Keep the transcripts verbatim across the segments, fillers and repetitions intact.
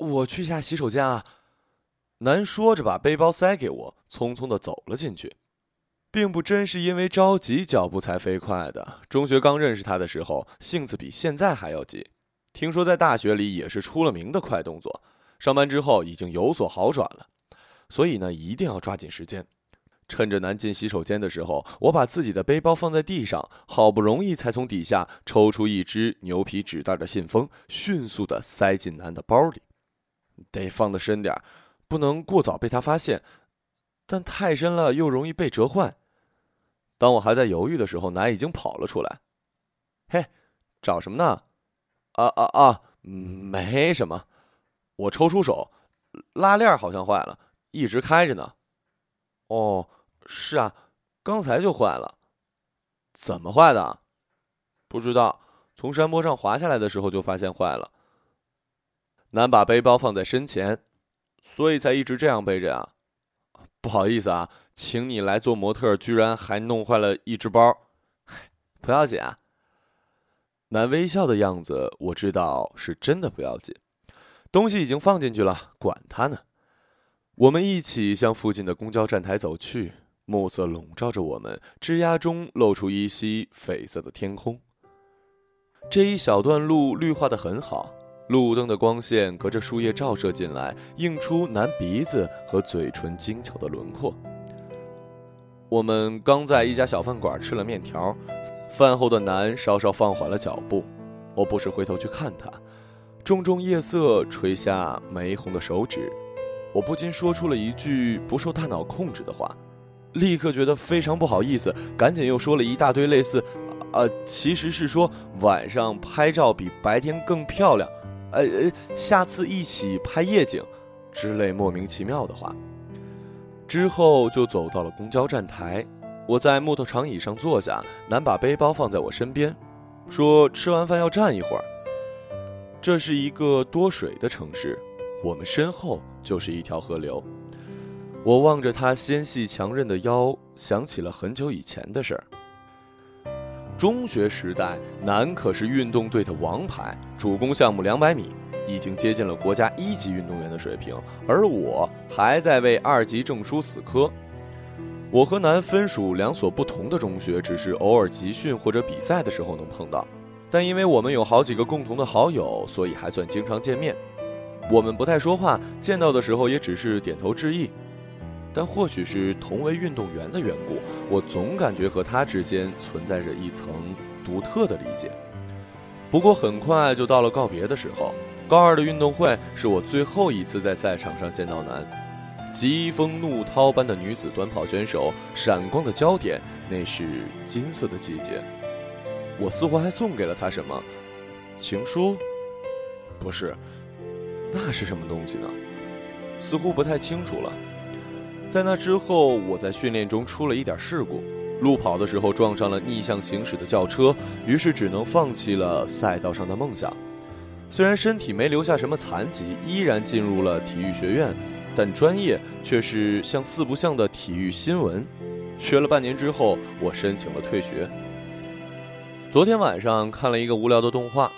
我去一下洗手间啊。”男说着把背包塞给我，匆匆地走了进去。并不真是因为着急，脚步才飞快的。中学刚认识他的时候，性子比现在还要急。听说在大学里也是出了名的快动作。上班之后已经有所好转了，所以呢，一定要抓紧时间。趁着男进洗手间的时候，我把自己的背包放在地上，好不容易才从底下抽出一只牛皮纸袋的信封，迅速地塞进男的包里。得放得深点，不能过早被他发现，但太深了又容易被折坏。当我还在犹豫的时候，男已经跑了出来。嘿，找什么呢？啊啊啊，没什么。我抽出手，拉链好像坏了，一直开着呢。哦，是啊，刚才就坏了。怎么坏的？不知道，从山坡上滑下来的时候就发现坏了。男把背包放在身前，所以才一直这样背着啊。不好意思啊，请你来做模特，居然还弄坏了一只包。不要紧啊。男微笑的样子，我知道是真的不要紧。东西已经放进去了，管他呢。我们一起向附近的公交站台走去，暮色笼罩着我们，枝桠中露出一袭绯色的天空。这一小段路绿化得很好，路灯的光线隔着树叶照射进来，映出男鼻子和嘴唇精巧的轮廓。我们刚在一家小饭馆吃了面条，饭后的男稍稍放缓了脚步，我不时回头去看他。重重夜色垂下玫红的手指，我不禁说出了一句不受大脑控制的话，立刻觉得非常不好意思，赶紧又说了一大堆类似呃，其实是说晚上拍照比白天更漂亮，呃，下次一起拍夜景之类莫名其妙的话。之后就走到了公交站台，我在木头长椅上坐下，男把背包放在我身边，说吃完饭要站一会儿。这是一个多水的城市，我们身后就是一条河流。我望着他纤细强韧的腰，想起了很久以前的事儿。中学时代，男可是运动队的王牌，主攻项目两百米，已经接近了国家一级运动员的水平，而我还在为二级证书死磕。我和男分属两所不同的中学，只是偶尔集训或者比赛的时候能碰到。但因为我们有好几个共同的好友，所以还算经常见面。我们不太说话，见到的时候也只是点头致意。但或许是同为运动员的缘故，我总感觉和他之间存在着一层独特的理解。不过很快就到了告别的时候，高二的运动会是我最后一次在赛场上见到男。疾风怒涛般的女子短跑选手，闪光的焦点，那是金色的季节。我似乎还送给了他什么情书？不是，那是什么东西呢？似乎不太清楚了。在那之后，我在训练中出了一点事故，路跑的时候撞上了逆向行驶的轿车，于是只能放弃了赛道上的梦想。虽然身体没留下什么残疾，依然进入了体育学院，但专业却是像四不像的体育新闻。学了半年之后，我申请了退学。昨天晚上看了一个无聊的动画，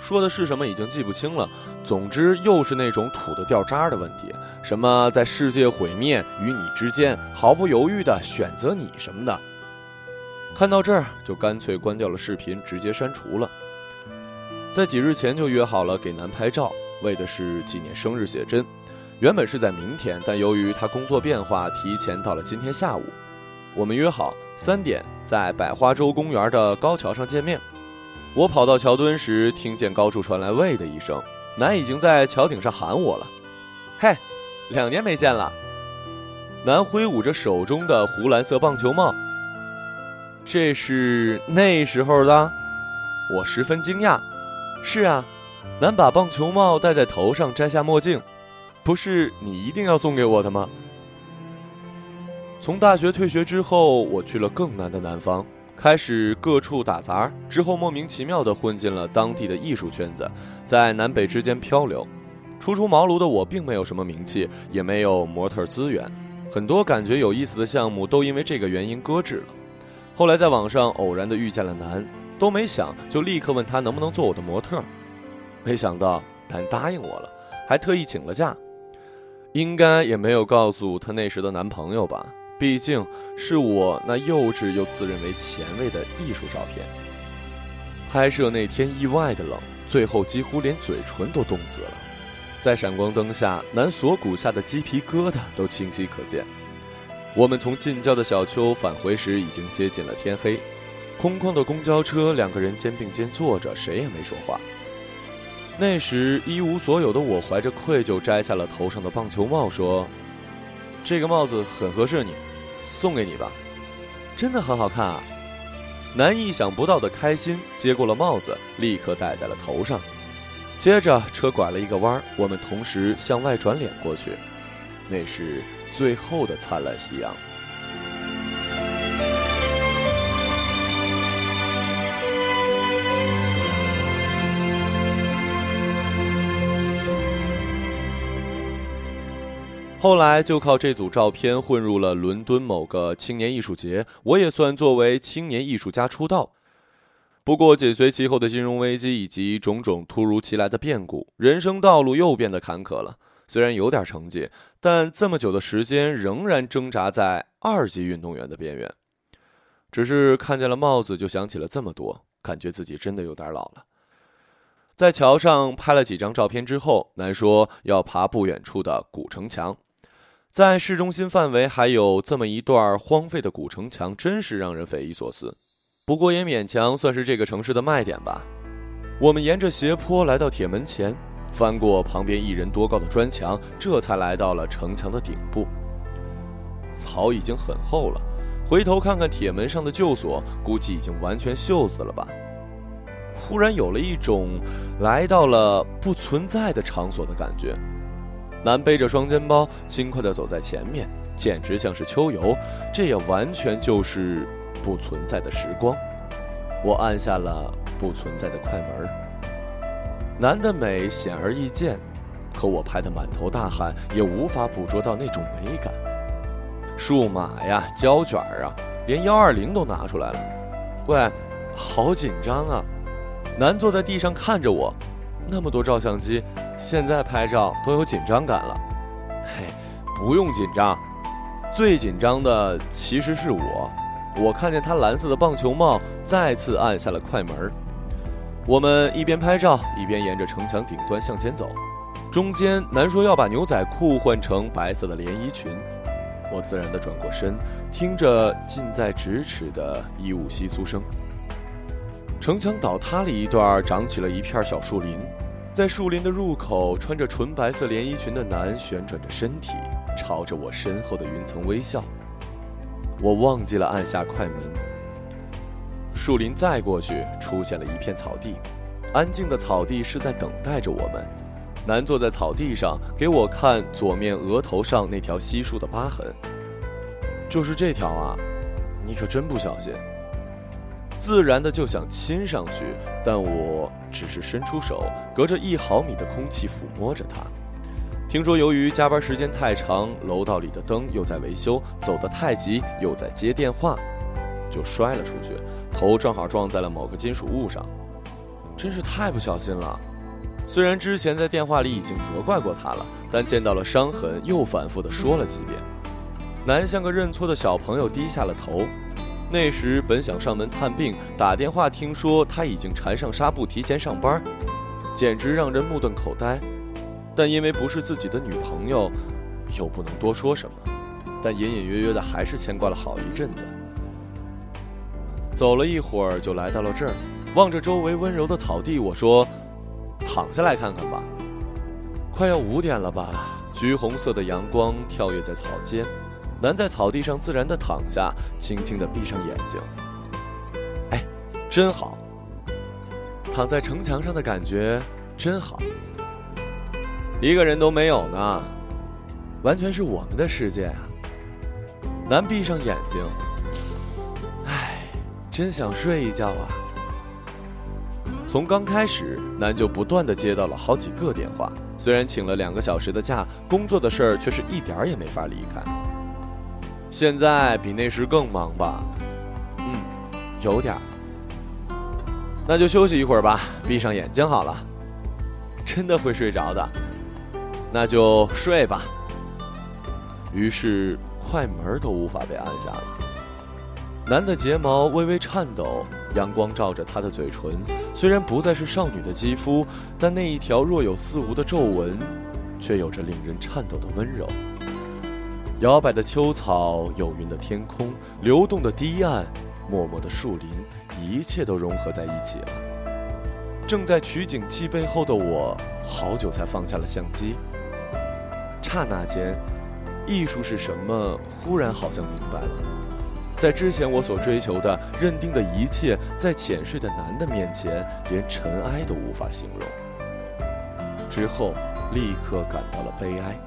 说的是什么已经记不清了，总之又是那种土的掉渣的问题，什么在世界毁灭与你之间毫不犹豫的选择你什么的。看到这儿就干脆关掉了视频，直接删除了。在几日前就约好了给男拍照，为的是纪念生日写真，原本是在明天，但由于他工作变化，提前到了今天下午。我们约好三点在百花洲公园的高桥上见面。我跑到桥墩时，听见高处传来喂的一声，男已经在桥顶上喊我了。嘿，两年没见了。男挥舞着手中的湖蓝色棒球帽。这是那时候的？我十分惊讶。是啊，男把棒球帽戴在头上，摘下墨镜。不是你一定要送给我的吗？从大学退学之后，我去了更南的南方，开始各处打杂，之后莫名其妙地混进了当地的艺术圈子，在南北之间漂流。初出茅庐的我并没有什么名气，也没有模特资源，很多感觉有意思的项目都因为这个原因搁置了。后来在网上偶然地遇见了男，都没想就立刻问他能不能做我的模特，没想到男答应我了，还特意请了假。应该也没有告诉她那时的男朋友吧，毕竟是我那幼稚又自认为前卫的艺术照片。拍摄那天意外的冷，最后几乎连嘴唇都冻紫了，在闪光灯下，南锁骨下的鸡皮疙瘩都清晰可见。我们从近郊的小丘返回时，已经接近了天黑。空旷的公交车，两个人肩并肩坐着，谁也没说话。那时一无所有的我怀着愧疚摘下了头上的棒球帽，说：“这个帽子很合适你，送给你吧，真的很好看啊。”难以想不到的开心，接过了帽子，立刻戴在了头上。接着车拐了一个弯，我们同时向外转脸过去。那是最后的灿烂夕阳。后来就靠这组照片混入了伦敦某个青年艺术节，我也算作为青年艺术家出道。不过紧随其后的金融危机以及种种突如其来的变故，人生道路又变得坎坷了。虽然有点成绩，但这么久的时间仍然挣扎在二级运动员的边缘。只是看见了帽子就想起了这么多，感觉自己真的有点老了。在桥上拍了几张照片之后，难说要爬不远处的古城墙。在市中心范围还有这么一段荒废的古城墙，真是让人匪夷所思。不过也勉强算是这个城市的卖点吧。我们沿着斜坡来到铁门前，翻过旁边一人多高的砖墙，这才来到了城墙的顶部。草已经很厚了，回头看看铁门上的旧锁，估计已经完全锈死了吧。忽然有了一种来到了不存在的场所的感觉。男背着双肩包，轻快地走在前面，简直像是秋游，这也完全就是不存在的时光。我按下了不存在的快门。男的美显而易见，可我拍得满头大汗，也无法捕捉到那种美感。数码呀，胶卷啊，连一二零都拿出来了。喂，好紧张啊！男坐在地上看着我，那么多照相机，现在拍照都有紧张感了。嘿，不用紧张，最紧张的其实是我。我看见他蓝色的棒球帽，再次按下了快门。我们一边拍照，一边沿着城墙顶端向前走。中间男说要把牛仔裤换成白色的连衣裙，我自然地转过身，听着近在咫尺的衣物窸窣声。城墙倒塌了一段，长起了一片小树林。在树林的入口，穿着纯白色连衣裙的男旋转着身体，朝着我身后的云层微笑。我忘记了按下快门。树林再过去，出现了一片草地，安静的草地是在等待着我们。男坐在草地上，给我看左面额头上那条稀疏的疤痕。就是这条啊，你可真不小心。自然的就想亲上去，但我只是伸出手，隔着一毫米的空气抚摸着它。听说由于加班时间太长，楼道里的灯又在维修，走得太急又在接电话，就摔了出去，头正好撞在了某个金属物上。真是太不小心了。虽然之前在电话里已经责怪过他了，但见到了伤痕又反复的说了几遍。男像个认错的小朋友低下了头。那时本想上门探病，打电话听说他已经缠上纱布提前上班，简直让人目瞪口呆。但因为不是自己的女朋友，又不能多说什么，但隐隐约约的还是牵挂了好一阵子。走了一会儿就来到了这儿，望着周围温柔的草地，我说：“躺下来看看吧。”快要五点了吧，橘红色的阳光跳跃在草间。男在草地上自然地躺下，轻轻地闭上眼睛。哎，真好，躺在城墙上的感觉真好，一个人都没有呢，完全是我们的世界啊。男闭上眼睛，哎，真想睡一觉啊。从刚开始，男就不断地接到了好几个电话，虽然请了两个小时的假，工作的事儿却是一点儿也没法离开。现在比那时更忙吧？嗯，有点。那就休息一会儿吧，闭上眼睛好了。真的会睡着的。那就睡吧。于是快门都无法被按下了。男的睫毛微微颤抖，阳光照着她的嘴唇，虽然不再是少女的肌肤，但那一条若有似无的皱纹却有着令人颤抖的温柔。摇摆的秋草，有云的天空，流动的堤岸，默默的树林，一切都融合在一起了。正在取景器背后的我，好久才放下了相机。刹那间，艺术是什么，忽然好像明白了。在之前我所追求的、认定的一切，在浅睡的男的面前，连尘埃都无法形容。之后立刻感到了悲哀。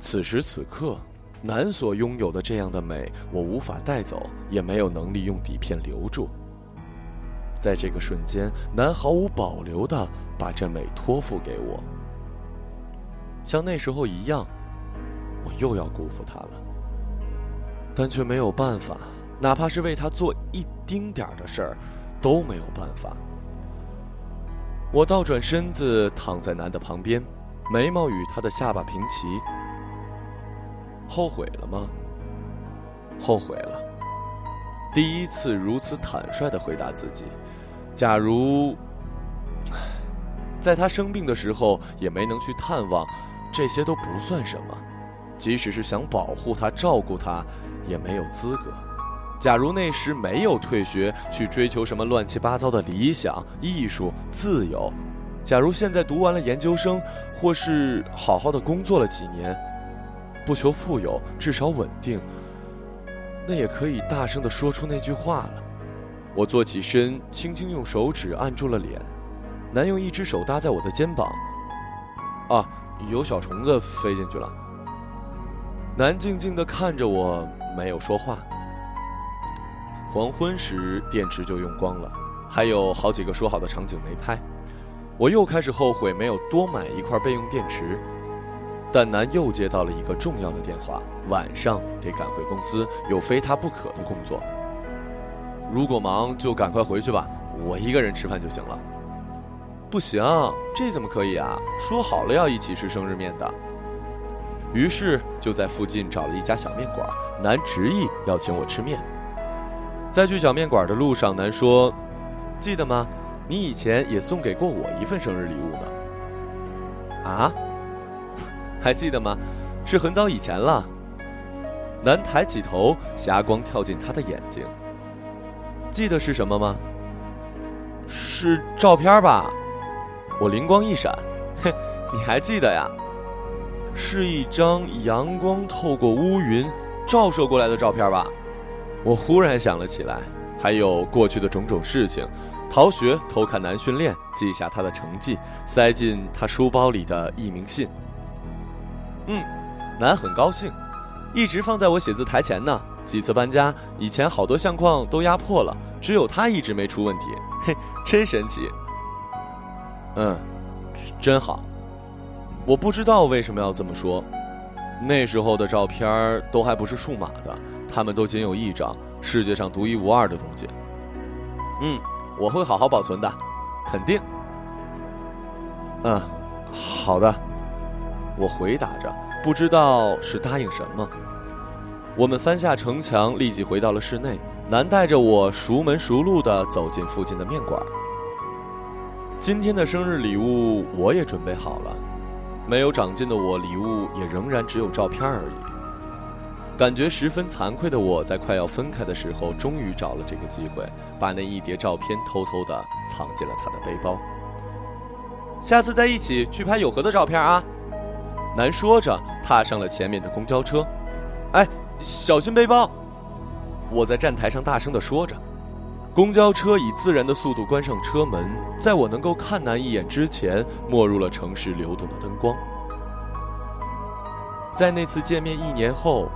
此时此刻，男所拥有的这样的美，我无法带走，也没有能力用底片留住。在这个瞬间，男毫无保留地把这美托付给我。像那时候一样，我又要辜负他了，但却没有办法，哪怕是为他做一丁点的事儿，都没有办法。我倒转身子躺在男的旁边，眉毛与他的下巴平齐。后悔了吗？后悔了。第一次如此坦率地回答自己，假如在他生病的时候也没能去探望，这些都不算什么。即使是想保护他、照顾他，也没有资格。假如那时没有退学，去追求什么乱七八糟的理想、艺术、自由。假如现在读完了研究生，或是好好的工作了几年，不求富有，至少稳定，那也可以大声地说出那句话了。我坐起身，轻轻用手指按住了脸，男用一只手搭在我的肩膀。啊，有小虫子飞进去了。男静静地看着我，没有说话。黄昏时电池就用光了，还有好几个说好的场景没拍。我又开始后悔没有多买一块备用电池。但男又接到了一个重要的电话，晚上得赶回公司，有非他不可的工作。如果忙就赶快回去吧，我一个人吃饭就行了。不行，这怎么可以啊，说好了要一起吃生日面的。于是就在附近找了一家小面馆，男执意要请我吃面。在去小面馆的路上，男说，记得吗，你以前也送给过我一份生日礼物呢。啊，还记得吗？是很早以前了。男抬起头，霞光跳进他的眼睛。记得是什么吗？是照片吧。我灵光一闪，哼，你还记得呀？是一张阳光透过乌云照射过来的照片吧。我忽然想了起来，还有过去的种种事情，逃学、偷看男训练、记下他的成绩、塞进他书包里的一名信。嗯，男很高兴，一直放在我写字台前呢。几次搬家，以前好多相框都压破了，只有他一直没出问题。嘿，真神奇。嗯，真好。我不知道为什么要这么说，那时候的照片都还不是数码的，他们都仅有一张，世界上独一无二的东西。嗯，我会好好保存的，肯定。嗯，好的。我回答着，不知道是答应什么。我们翻下城墙，立即回到了室内。男带着我熟门熟路地走进附近的面馆。今天的生日礼物我也准备好了。没有长进的我，礼物也仍然只有照片而已。感觉十分惭愧的我，在快要分开的时候，终于找了这个机会，把那一叠照片偷偷地藏进了他的背包。下次再一起去拍有合的照片啊！男说着，踏上了前面的公交车。哎，小心背包！我在站台上大声地说着。公交车以自然的速度关上车门，在我能够看男一眼之前，没入了城市流动的灯光。在那次见面一年后，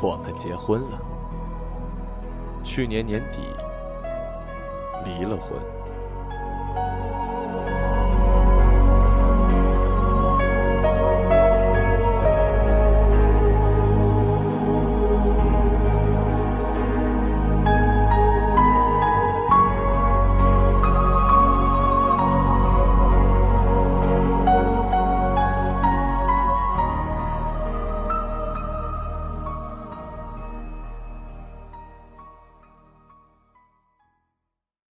我们结婚了。去年年底离了婚。